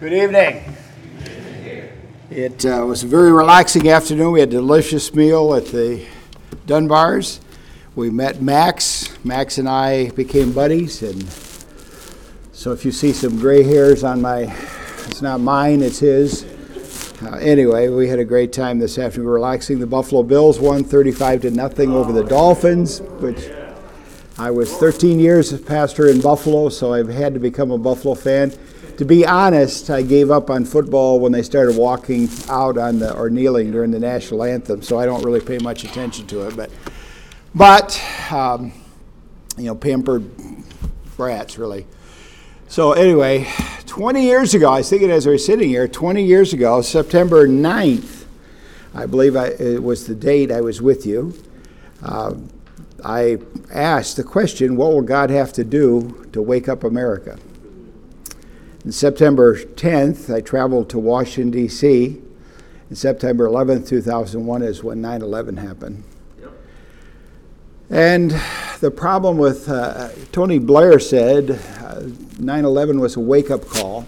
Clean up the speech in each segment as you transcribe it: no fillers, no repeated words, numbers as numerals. Good evening. It was a very relaxing afternoon. We had a delicious meal at the Dunbar's. We met Max. Max and I became buddies, and so if you see some gray hairs on my, it's not mine, it's his. Anyway, we had a great time this afternoon. We were relaxing. The Buffalo Bills won 35-0 over the Dolphins, which I was 13 years a pastor in Buffalo, so I've had to become a Buffalo fan. To be honest, I gave up on football when they started walking out on the, or kneeling during the national anthem, so I don't really pay much attention to it. But you know, pampered brats, really. So anyway, 20 years ago, I was thinking as we were sitting here, 20 years ago, September 9th, I believe it was the date I was with you, I asked the question, what will God have to do to wake up America? On September 10th, I traveled to Washington, D.C. And September 11th, 2001 is when 9/11 happened. Yep. And the problem with, Tony Blair said, 9/11 was a wake-up call.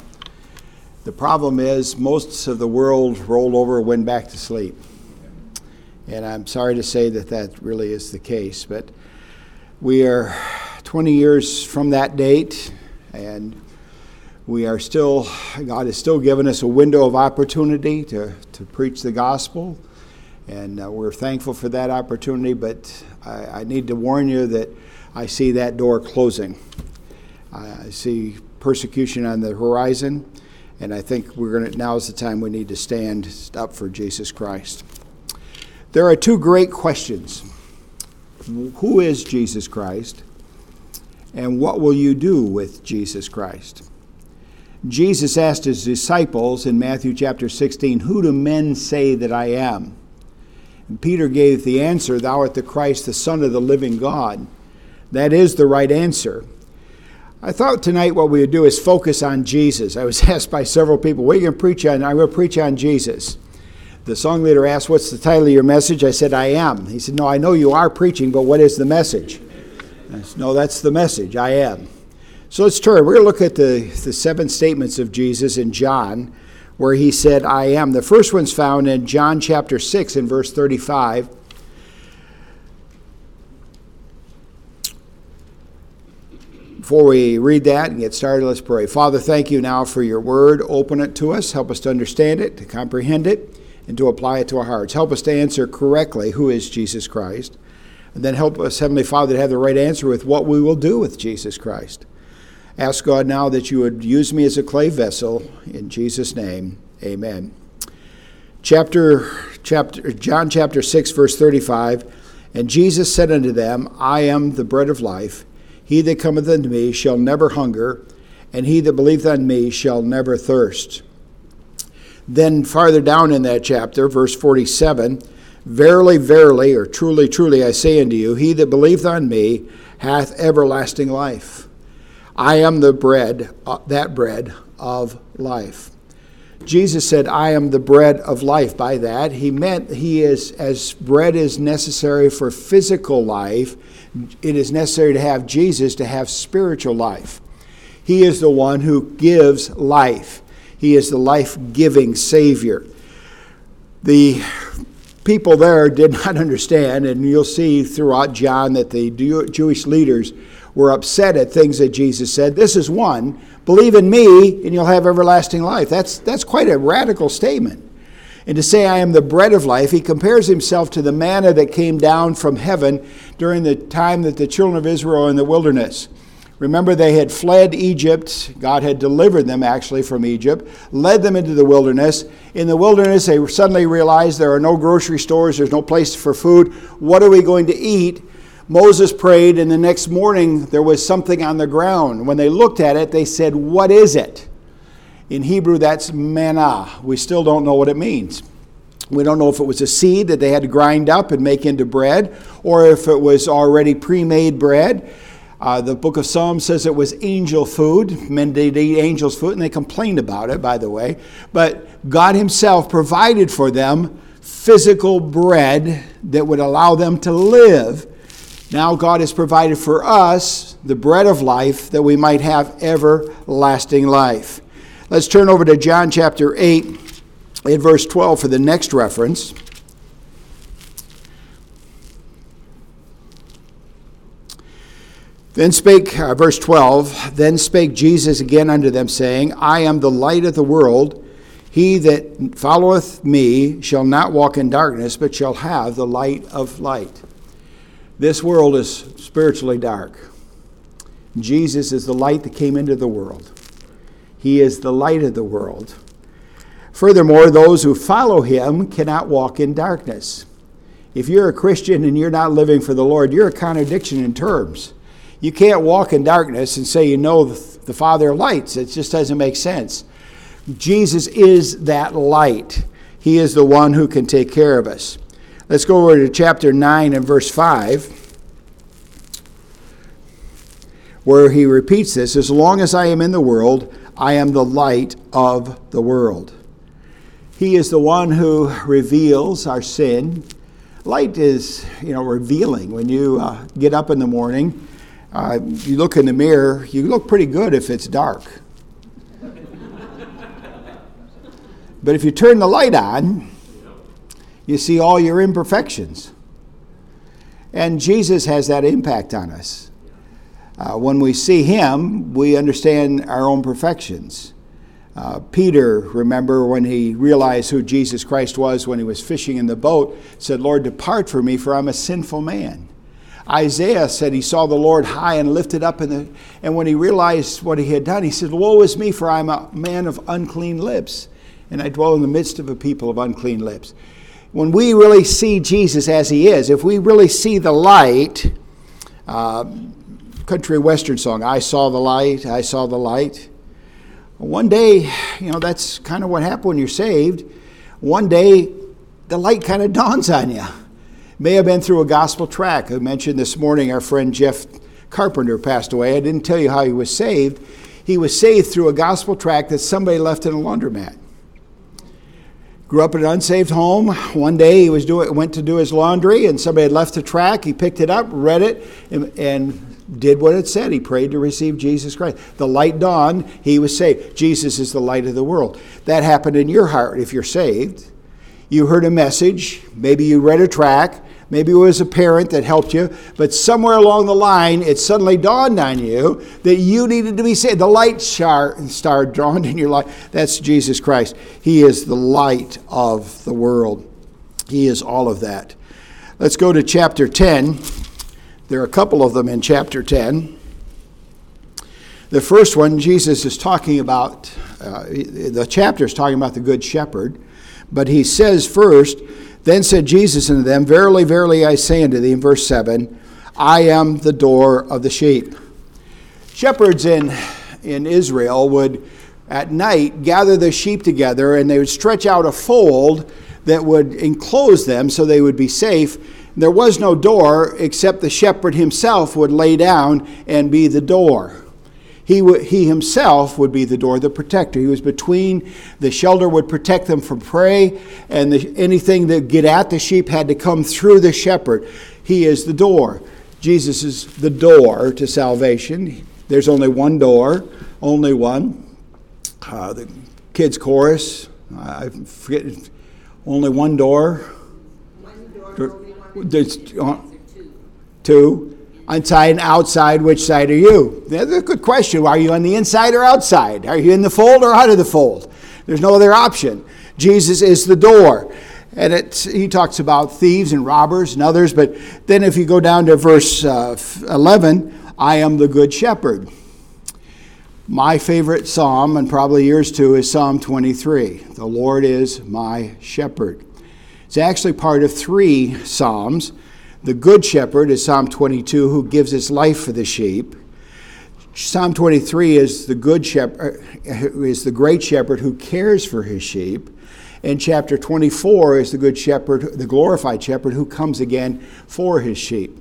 The problem is most of the world rolled over and went back to sleep. And I'm sorry to say that that really is the case, but we are 20 years from that date, and we are still, God has still given us a window of opportunity to preach the gospel, and we're thankful for that opportunity, but I need to warn you that I see that door closing. I see persecution on the horizon, and I think now is the time we need to stand up for Jesus Christ. There are two great questions. Who is Jesus Christ? And what will you do with Jesus Christ? Jesus asked his disciples in Matthew chapter 16, "Who do men say that I am?" And Peter gave the answer, "Thou art the Christ, the Son of the living God." That is the right answer. I thought tonight what we would do is focus on Jesus. I was asked by several people, "What are you going to preach on?" I'm going to preach on Jesus. The song leader asked, "What's the title of your message?" I said, "I am." He said, "No, I know you are preaching, but what is the message?" I said, "No, that's the message, I am." So let's turn. We're going to look at the seven statements of Jesus in John where he said, "I am." The first one's found in John chapter 6 in verse 35. Before we read that and get started, let's pray. Father, thank you now for your word. Open it to us. Help us to understand it, to comprehend it, and to apply it to our hearts. Help us to answer correctly, who is Jesus Christ? And then help us, Heavenly Father, to have the right answer with what we will do with Jesus Christ. Ask God now that you would use me as a clay vessel. In Jesus' name, amen. John chapter 6, verse 35, "And Jesus said unto them, I am the bread of life. He that cometh unto me shall never hunger, and he that believeth on me shall never thirst." Then farther down in that chapter, verse 47, "Verily, verily," or "Truly, truly, I say unto you, he that believeth on me hath everlasting life. I am the bread, that bread of life." Jesus said, "I am the bread of life." By that, he meant he is, as bread is necessary for physical life, it is necessary to have Jesus to have spiritual life. He is the one who gives life. He is the life-giving Savior. The people there did not understand, and you'll see throughout John that the Jewish leaders were upset at things that Jesus said. This is one, "Believe in me and you'll have everlasting life." That's quite a radical statement. And to say, "I am the bread of life," he compares himself to the manna that came down from heaven during the time that the children of Israel were in the wilderness. Remember, they had fled Egypt. God had delivered them, actually, from Egypt, led them into the wilderness. In the wilderness, they suddenly realized there are no grocery stores. There's no place for food. What are we going to eat? Moses prayed, and the next morning, there was something on the ground. When they looked at it, they said, "What is it?" In Hebrew, that's manna. We still don't know what it means. We don't know if it was a seed that they had to grind up and make into bread, or if it was already pre-made bread. The book of Psalms says it was angel food. Men did eat angel's food, and they complained about it, by the way. But God himself provided for them physical bread that would allow them to live. Now God has provided for us the bread of life that we might have everlasting life. Let's turn over to John chapter 8 in verse 12 for the next reference. Then spake, verse 12, then spake Jesus again unto them, saying, I am the light of the world. He that followeth me shall not walk in darkness, but shall have the light of light. This world is spiritually dark. Jesus is the light that came into the world. He is the light of the world. Furthermore, those who follow him cannot walk in darkness. If you're a Christian and you're not living for the Lord, you're a contradiction in terms. You can't walk in darkness and say you know the Father of lights. It just doesn't make sense. Jesus is that light. He is the one who can take care of us. Let's go over to chapter 9 and verse 5, where he repeats this. As long as I am in the world, I am the light of the world. He is the one who reveals our sin. Light is, revealing. When you get up in the morning, you look in the mirror, you look pretty good if it's dark. But if you turn the light on, you see all your imperfections. And Jesus has that impact on us. When we see him, we understand our own perfections. Peter, remember when he realized who Jesus Christ was when he was fishing in the boat, said, Lord, depart from me, for I'm a sinful man. Isaiah said he saw the Lord high and lifted up, and when he realized what he had done, he said, woe is me, for I am a man of unclean lips, and I dwell in the midst of a people of unclean lips. When we really see Jesus as he is, if we really see the light, country western song, I saw the light, I saw the light. One day, that's kind of what happened when you're saved. One day, the light kind of dawns on you. May have been through a gospel track. I mentioned this morning our friend Jeff Carpenter passed away. I didn't tell you how he was saved. He was saved through a gospel track that somebody left in a laundromat. Grew up in an unsaved home. One day he went to do his laundry, and somebody had left the track. He picked it up, read it, and did what it said. He prayed to receive Jesus Christ. The light dawned. He was saved. Jesus is the light of the world. That happened in your heart if you're saved. You heard a message. Maybe you read a track. Maybe it was a parent that helped you, but somewhere along the line, it suddenly dawned on you that you needed to be saved. The light star dawned in your life. That's Jesus Christ. He is the light of the world. He is all of that. Let's go to chapter 10. There are a couple of them in chapter 10. The first one, Jesus is talking about, the chapter is talking about the Good Shepherd, but he says first, then said Jesus unto them, verily, verily, I say unto thee, in verse 7, I am the door of the sheep. Shepherds in Israel would, at night, gather the sheep together, and they would stretch out a fold that would enclose them so they would be safe. There was no door except the shepherd himself would lay down and be the door. He himself would be the door, the protector. He was between. The shelter would protect them from prey, and anything that get at the sheep had to come through the shepherd. He is the door. Jesus is the door to salvation. There's only one door, only one. The kids' chorus, I forget, only one door. One door, only one. There's two. Inside and outside, which side are you? That's a good question. Are you on the inside or outside? Are you in the fold or out of the fold? There's no other option. Jesus is the door. And he talks about thieves and robbers and others. But then if you go down to verse 11, I am the good shepherd. My favorite psalm, and probably yours too, is Psalm 23. The Lord is my shepherd. It's actually part of three psalms. The good shepherd is Psalm 22, who gives his life for the sheep. Psalm 23 is the good shepherd, is the great shepherd who cares for his sheep. And chapter 24 is the good shepherd, the glorified shepherd who comes again for his sheep.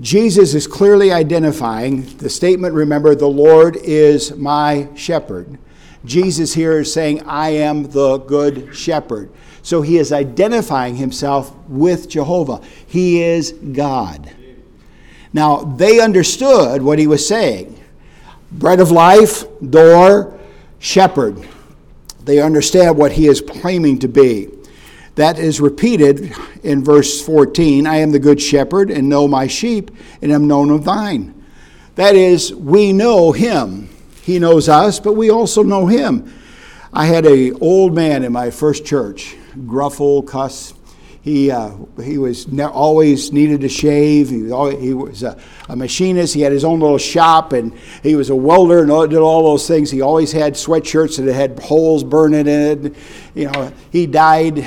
Jesus is clearly identifying the statement, remember, the Lord is my shepherd. Jesus here is saying, I am the good shepherd. So he is identifying himself with Jehovah. He is God. Now, they understood what he was saying. Bread of life, door, shepherd. They understand what he is claiming to be. That is repeated in verse 14. I am the good shepherd and know my sheep and am known of thine. That is, we know him. He knows us, but we also know him. I had an old man in my first church, gruff old cuss. He was always needed to shave. He was a machinist. He had his own little shop, and he was a welder and did all those things. He always had sweatshirts that had holes burning in it. You know, he died,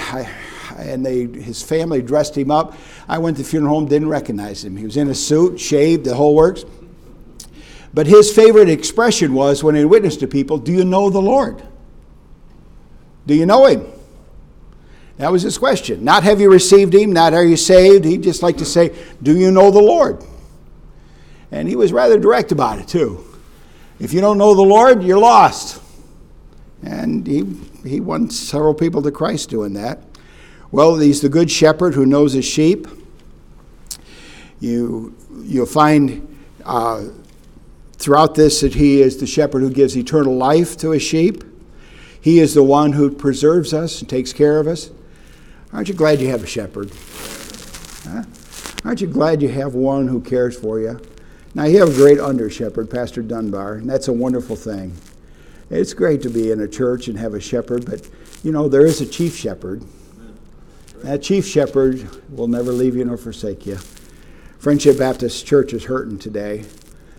and his family dressed him up. I went to the funeral home, didn't recognize him. He was in a suit, shaved, the whole works. But his favorite expression was when he witnessed to people, do you know the Lord? Do you know him? That was his question. Not have you received him, not are you saved. He'd just like to say, do you know the Lord? And he was rather direct about it too. If you don't know the Lord, you're lost. And he won several people to Christ doing that. Well, he's the good shepherd who knows his sheep. You'll find throughout this that he is the shepherd who gives eternal life to his sheep. He is the one who preserves us and takes care of us. Aren't you glad you have a shepherd? Huh? Aren't you glad you have one who cares for you? Now, you have a great under-shepherd, Pastor Dunbar, and that's a wonderful thing. It's great to be in a church and have a shepherd, but, you know, there is a chief shepherd. That chief shepherd will never leave you nor forsake you. Friendship Baptist Church is hurting today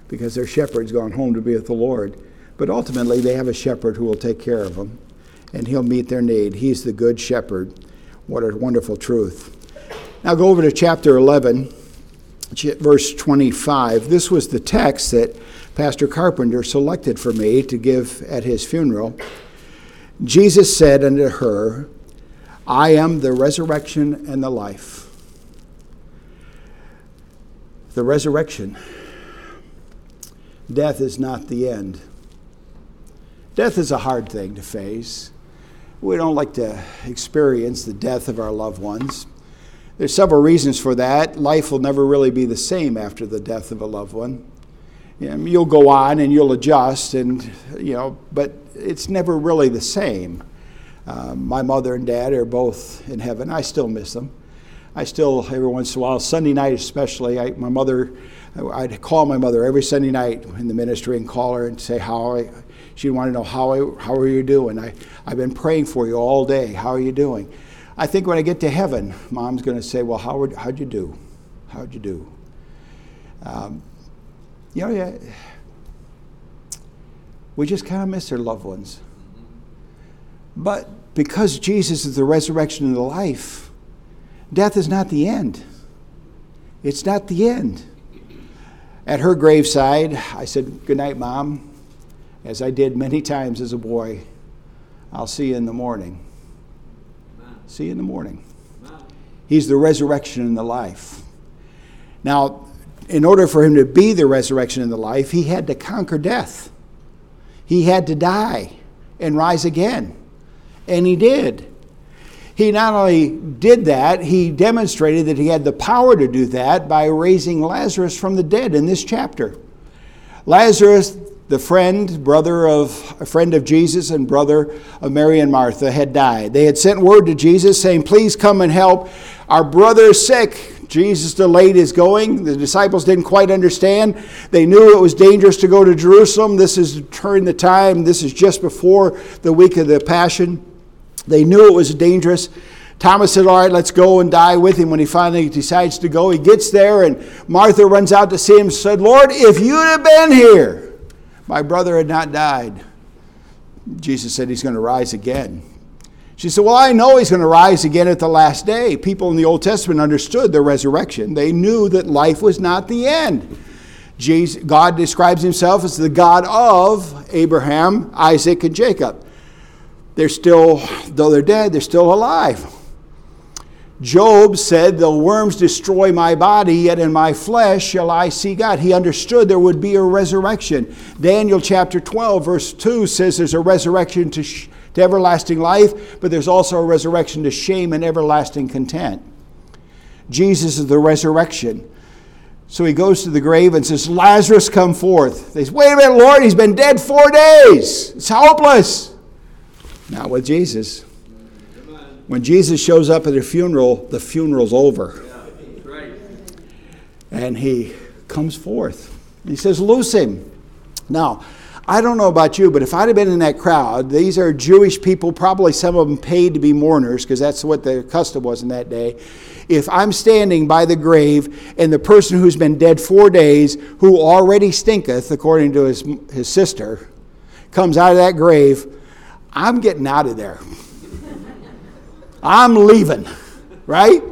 because their shepherd's gone home to be with the Lord. But ultimately, they have a shepherd who will take care of them, and he'll meet their need. He's the good shepherd. What a wonderful truth. Now go over to chapter 11, verse 25. This was the text that Pastor Carpenter selected for me to give at his funeral. Jesus said unto her, I am the resurrection and the life. The resurrection. Death is not the end. Death is a hard thing to face. We don't like to experience the death of our loved ones. There's several reasons for that. Life will never really be the same after the death of a loved one. You'll go on and you'll adjust, and you know, but it's never really the same. My mother and dad are both in heaven. I still miss them. I still, every once in a while, Sunday night especially, I'd call my mother every Sunday night in the ministry and call her and say she'd want to know how are you doing? I've been praying for you all day. How are you doing? I think when I get to heaven, Mom's going to say, well, how'd you do? How'd you do? We just kind of miss our loved ones. But because Jesus is the resurrection and the life, death is not the end. It's not the end. At her graveside, I said, good night, Mom. As I did many times as a boy, I'll see you in the morning. See you in the morning. He's the resurrection and the life. Now, in order for him to be the resurrection and the life, he had to conquer death. He had to die and rise again. And he did. He not only did that, he demonstrated that he had the power to do that by raising Lazarus from the dead in this chapter. Lazarus, the friend of Jesus and brother of Mary and Martha, had died. They had sent word to Jesus saying, please come and help. Our brother is sick. Jesus delayed his going. The disciples didn't quite understand. They knew it was dangerous to go to Jerusalem. This is during the time. This is just before the week of the Passion. They knew it was dangerous. Thomas said, all right, let's go and die with him. When he finally decides to go, he gets there, and Martha runs out to see him and said, Lord, if you'd have been here, my brother had not died. Jesus said he's going to rise again. She said, well, I know he's going to rise again at the last day. People in the Old Testament understood the resurrection. They knew that life was not the end. God describes himself as the God of Abraham, Isaac, and Jacob. They're still, though they're dead, they're still alive. Job said, the worms destroy my body, yet in my flesh shall I see God. He understood there would be a resurrection. Daniel chapter 12, verse 2 says there's a resurrection to everlasting life, but there's also a resurrection to shame and everlasting content. Jesus is the resurrection. So he goes to the grave and says, Lazarus, come forth. They say, wait a minute, Lord, he's been dead 4 days. It's hopeless. Not with Jesus. When Jesus shows up at their funeral, the funeral's over. And he comes forth. He says, loose him. Now, I don't know about you, but if I'd have been in that crowd, these are Jewish people, probably some of them paid to be mourners, because that's what the custom was in that day. If I'm standing by the grave and the person who's been dead 4 days, who already stinketh, according to his sister, comes out of that grave, I'm getting out of there. I'm leaving, right?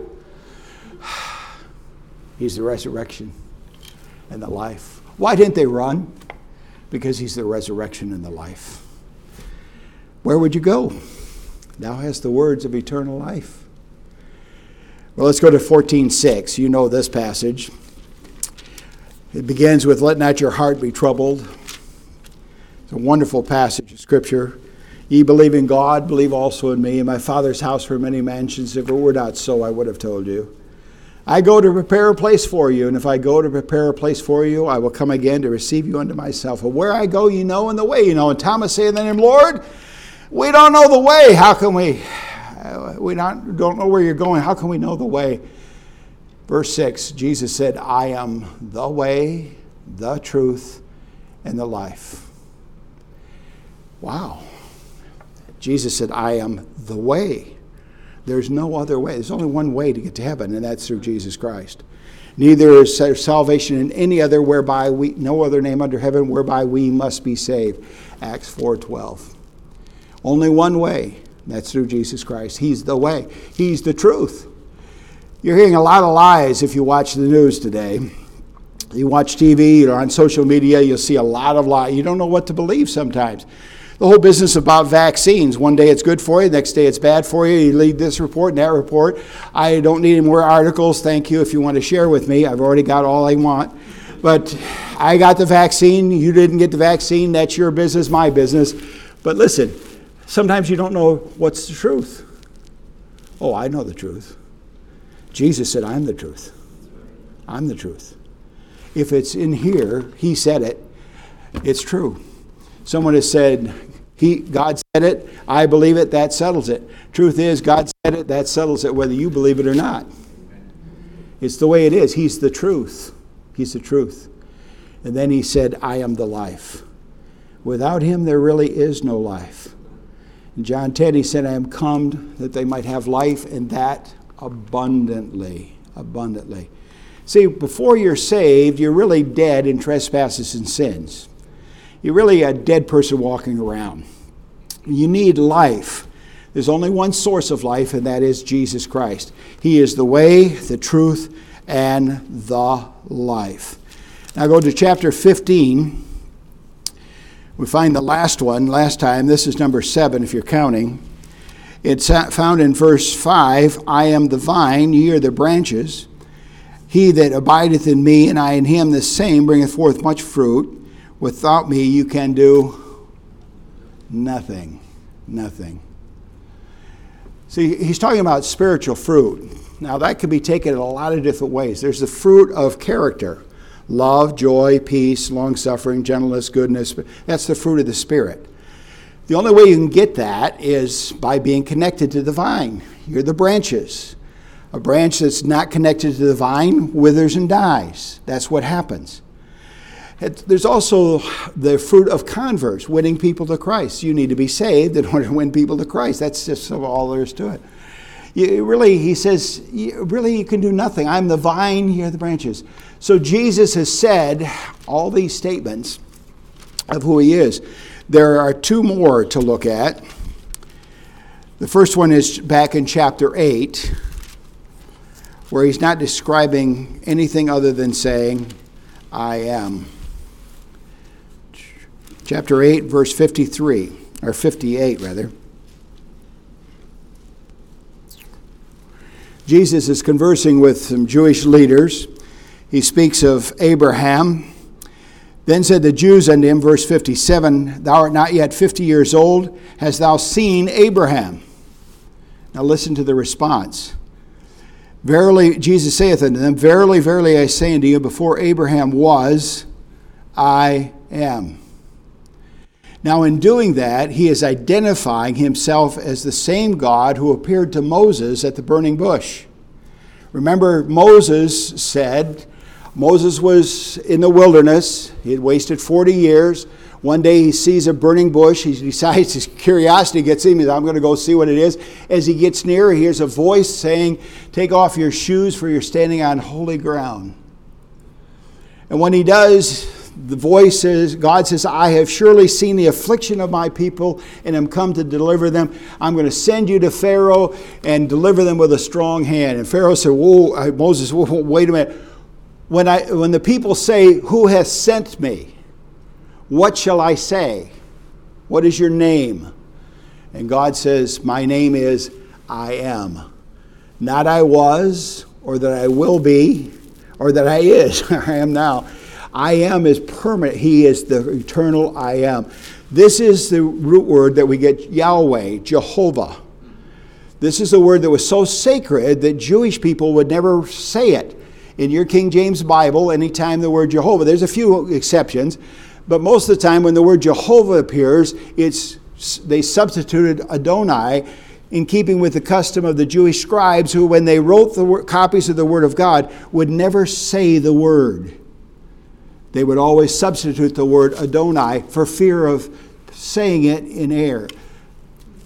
He's the resurrection and the life. Why didn't they run? Because he's the resurrection and the life. Where would you go? Thou hast the words of eternal life. Well, let's go to 14:6. You know this passage. It begins with, let not your heart be troubled. It's a wonderful passage of Scripture. Ye believe in God, believe also in me. In my Father's house were many mansions. If it were not so, I would have told you. I go to prepare a place for you, and if I go to prepare a place for you, I will come again to receive you unto myself. And where I go, you know, and the way you know. And Thomas saith unto him, Lord, we don't know the way. How can we? We don't know where you're going. How can we know the way? Verse 6, Jesus said, I am the way, the truth, and the life. Wow. Jesus said, I am the way. There's no other way. There's only one way to get to heaven, and that's through Jesus Christ. Neither is there salvation in any other whereby we, no other name under heaven whereby we must be saved. Acts 4:12. Only one way, and that's through Jesus Christ. He's the way. He's the truth. You're hearing a lot of lies if you watch the news today. You watch TV or on social media, you'll see a lot of lies. You don't know what to believe sometimes. The whole business about vaccines. One day it's good for you, the next day it's bad for you. You lead this report and that report. I don't need any more articles. Thank you if you want to share with me. I've already got all I want. But I got the vaccine. You didn't get the vaccine. That's your business, my business. But listen, sometimes you don't know what's the truth. Oh, I know the truth. Jesus said, I'm the truth. I'm the truth. If it's in here, he said it, it's true. Someone has said, God said it, I believe it, that settles it. Truth is, God said it, that settles it, whether you believe it or not. It's the way it is. He's the truth. He's the truth. And then he said, I am the life. Without him, there really is no life. In John 10, he said, I am come that they might have life, and that abundantly, abundantly. See, before you're saved, you're really dead in trespasses and sins. You're really a dead person walking around. You need life. There's only one source of life, and that is Jesus Christ. He is the way, the truth, and the life. Now go to chapter 15. We find the last one, last time. This is number 7, if you're counting. It's found in verse 5. I am the vine, ye are the branches. He that abideth in me, and I in him, the same bringeth forth much fruit. Without me, you can do nothing, nothing. See, he's talking about spiritual fruit. Now, that could be taken in a lot of different ways. There's the fruit of character, love, joy, peace, long-suffering, gentleness, goodness. That's the fruit of the Spirit. The only way you can get that is by being connected to the vine. You're the branches. A branch that's not connected to the vine withers and dies. That's what happens. There's also the fruit of converts, winning people to Christ. You need to be saved in order to win people to Christ. That's just all there is to it. You really, he says, really you can do nothing. I'm the vine, you are the branches. So Jesus has said all these statements of who he is. There are two more to look at. The first one is back in chapter 8, where he's not describing anything other than saying, I am. Chapter 8, verse 53, or 58 rather. Jesus is conversing with some Jewish leaders. He speaks of Abraham. Then said the Jews unto him, verse 57, Thou art not yet 50 years old, hast thou seen Abraham? Now listen to the response. Verily, Jesus saith unto them, Verily, verily, I say unto you, before Abraham was, I am. Now, in doing that, he is identifying himself as the same God who appeared to Moses at the burning bush. Remember, Moses said, Moses was in the wilderness. He had wasted 40 years. One day he sees a burning bush. He decides, his curiosity gets him. He says, I'm going to go see what it is. As he gets nearer, he hears a voice saying, Take off your shoes, for you're standing on holy ground. And when he does, the voice says, God says, I have surely seen the affliction of my people and am come to deliver them. I'm going to send you to Pharaoh and deliver them with a strong hand. And Pharaoh said, Whoa, Moses, whoa, wait a minute. When the people say, Who has sent me? What shall I say? What is your name? And God says, My name is I am. Not I was, or that I will be, or that I is. I am now. I am is permanent. He is the eternal I am. This is the root word that we get, Yahweh, Jehovah. This is the word that was so sacred that Jewish people would never say it. In your King James Bible, anytime the word Jehovah, there's a few exceptions, but most of the time when the word Jehovah appears, they substituted Adonai in keeping with the custom of the Jewish scribes who, when they wrote the copies of the Word of God, would never say the word. They would always substitute the word Adonai for fear of saying it in error.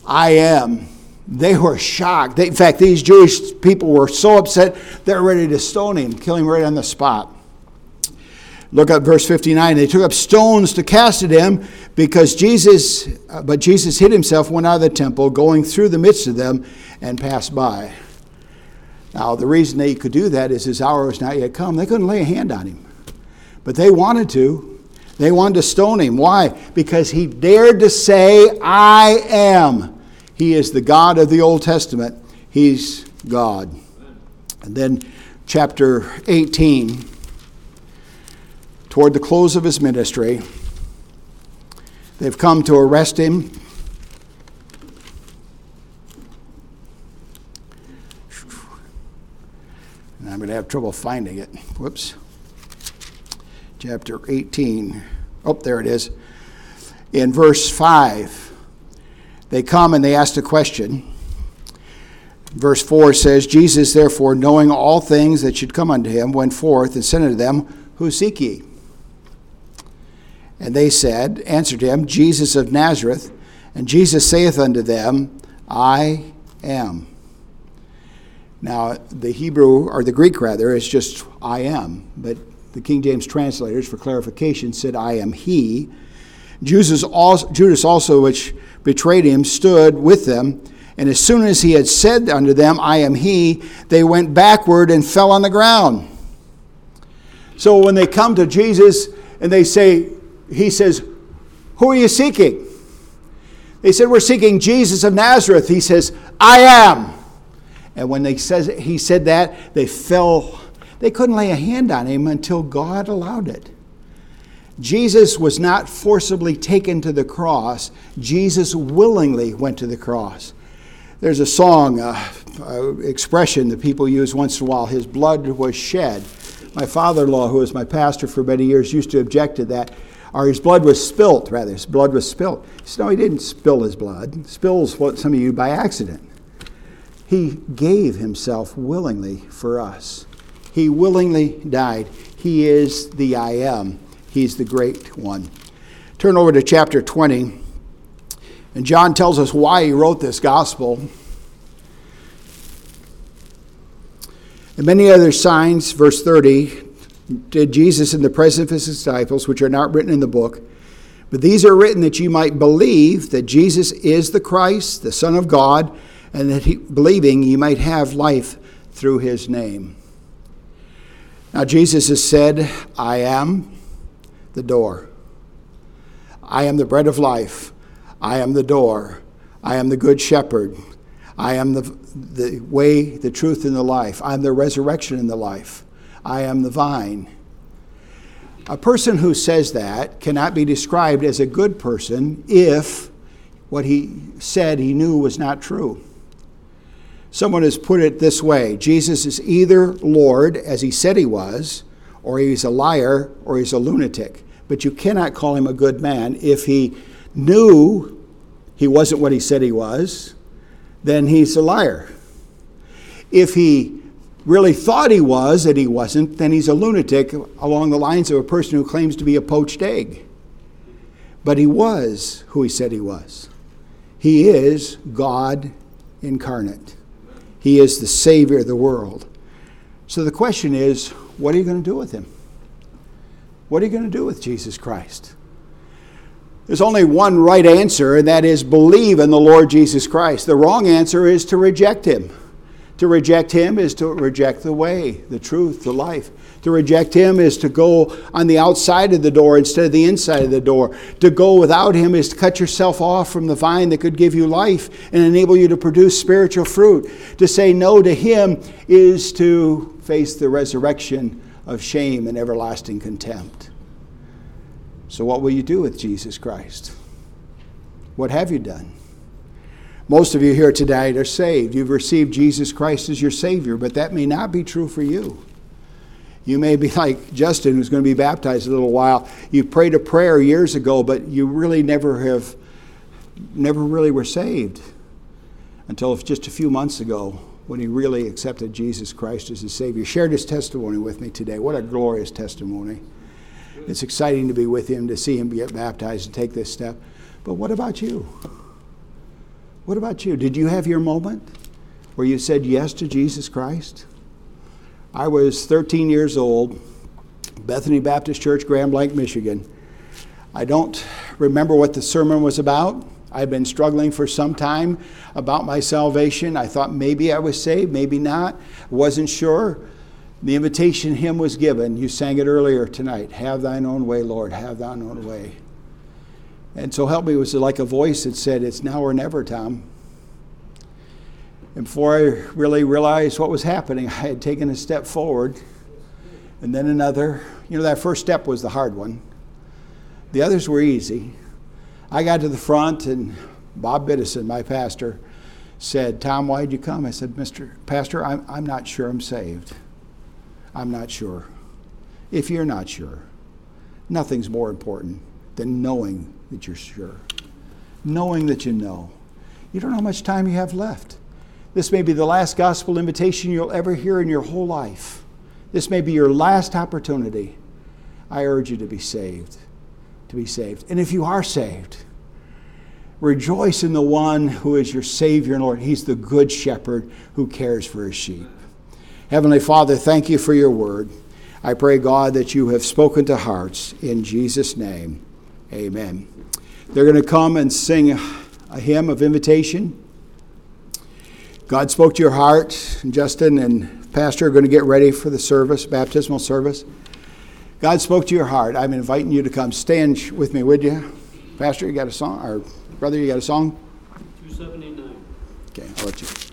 I am. They were shocked. In fact, these Jewish people were so upset, they're ready to stone him, kill him right on the spot. Look at verse 59. They took up stones to cast at him, but Jesus hid himself, went out of the temple, going through the midst of them, and passed by. Now, the reason they could do that is his hour was not yet come. They couldn't lay a hand on him. But they wanted to. They wanted to stone him. Why? Because he dared to say, I am. He is the God of the Old Testament. He's God. And then chapter 18. Toward the close of his ministry, they've come to arrest him. And I'm going to have trouble finding it. Whoops. Chapter 18. Oh, there it is. In verse 5, they come and they ask a question. Verse 4 says, Jesus, therefore, knowing all things that should come unto him, went forth and said unto them, Who seek ye? And they said, answered him, Jesus of Nazareth. And Jesus saith unto them, I am. Now, the Hebrew, or the Greek rather, is just I am. But the King James translators, for clarification, said I am he. Judas also, which betrayed him, stood with them. And as soon as he had said unto them, I am he, they went backward and fell on the ground. So when they come to Jesus and they say, he says, Who are you seeking? They said, We're seeking Jesus of Nazareth. He says, I am. And when he said that, they fell. They couldn't lay a hand on him until God allowed it. Jesus was not forcibly taken to the cross. Jesus willingly went to the cross. There's a song, expression that people use once in a while, his blood was shed. My father-in-law, who was my pastor for many years, used to object to that. Or his blood was spilt, rather. His blood was spilt. He said, no, he didn't spill his blood. Spills what some of you by accident. He gave himself willingly for us. He willingly died. He is the I am. He's the great one. Turn over to chapter 20. And John tells us why he wrote this gospel. And many other signs, verse 30, did Jesus in the presence of his disciples, which are not written in the book. But these are written that you might believe that Jesus is the Christ, the Son of God, and that believing you might have life through his name. Now Jesus has said, I am the door. I am the bread of life. I am the door. I am the good shepherd. I am the way, the truth, and the life. I am the resurrection and the life. I am the vine. A person who says that cannot be described as a good person if what he said he knew was not true. Someone has put it this way: Jesus is either Lord, as he said he was, or he's a liar, or he's a lunatic. But you cannot call him a good man. If he knew he wasn't what he said he was, then he's a liar. If he really thought he was and he wasn't, then he's a lunatic, along the lines of a person who claims to be a poached egg. But he was who he said he was. He is God incarnate. He is the Savior of the world. So the question is, what are you going to do with him? What are you going to do with Jesus Christ? There's only one right answer, and that is believe in the Lord Jesus Christ. The wrong answer is to reject him. To reject him is to reject the way, the truth, the life. To reject him is to go on the outside of the door instead of the inside of the door. To go without him is to cut yourself off from the vine that could give you life and enable you to produce spiritual fruit. To say no to him is to face the resurrection of shame and everlasting contempt. So what will you do with Jesus Christ? What have you done? Most of you here tonight are saved. You've received Jesus Christ as your Savior, but that may not be true for you. You may be like Justin, who's going to be baptized in a little while. You prayed a prayer years ago, but you really never really were saved until just a few months ago when he really accepted Jesus Christ as his Savior. Shared his testimony with me today. What a glorious testimony. It's exciting to be with him, to see him get baptized and take this step. But what about you? What about you? Did you have your moment where you said yes to Jesus Christ? I was 13 years old, Bethany Baptist Church, Grand Blanc, Michigan. I don't remember what the sermon was about. I've been struggling for some time about my salvation. I thought maybe I was saved, maybe not. I wasn't sure. The invitation hymn was given. You sang it earlier tonight. Have thine own way, Lord, have thine own way. And So Help Me was like a voice that said, it's now or never, Tom. And before I really realized what was happening, I had taken a step forward and then another. You know, that first step was the hard one. The others were easy. I got to the front and Bob Bittison, my pastor, said, Tom, why'd you come? I said, Mr. Pastor, I'm not sure I'm saved. I'm not sure. If you're not sure, nothing's more important than knowing that you're sure, knowing that you know. You don't know how much time you have left. This may be the last gospel invitation you'll ever hear in your whole life. This may be your last opportunity. I urge you to be saved, to be saved. And if you are saved, rejoice in the one who is your Savior and Lord. He's the good shepherd who cares for his sheep. Heavenly Father, thank you for your word. I pray, God, that you have spoken to hearts. In Jesus' name, amen. They're going to come and sing a hymn of invitation. God spoke to your heart. Justin and Pastor are going to get ready for the service, baptismal service. God spoke to your heart. I'm inviting you to come. Stand with me, would you? Pastor, you got a song? Or brother, you got a song? 279. Okay, I'll let you.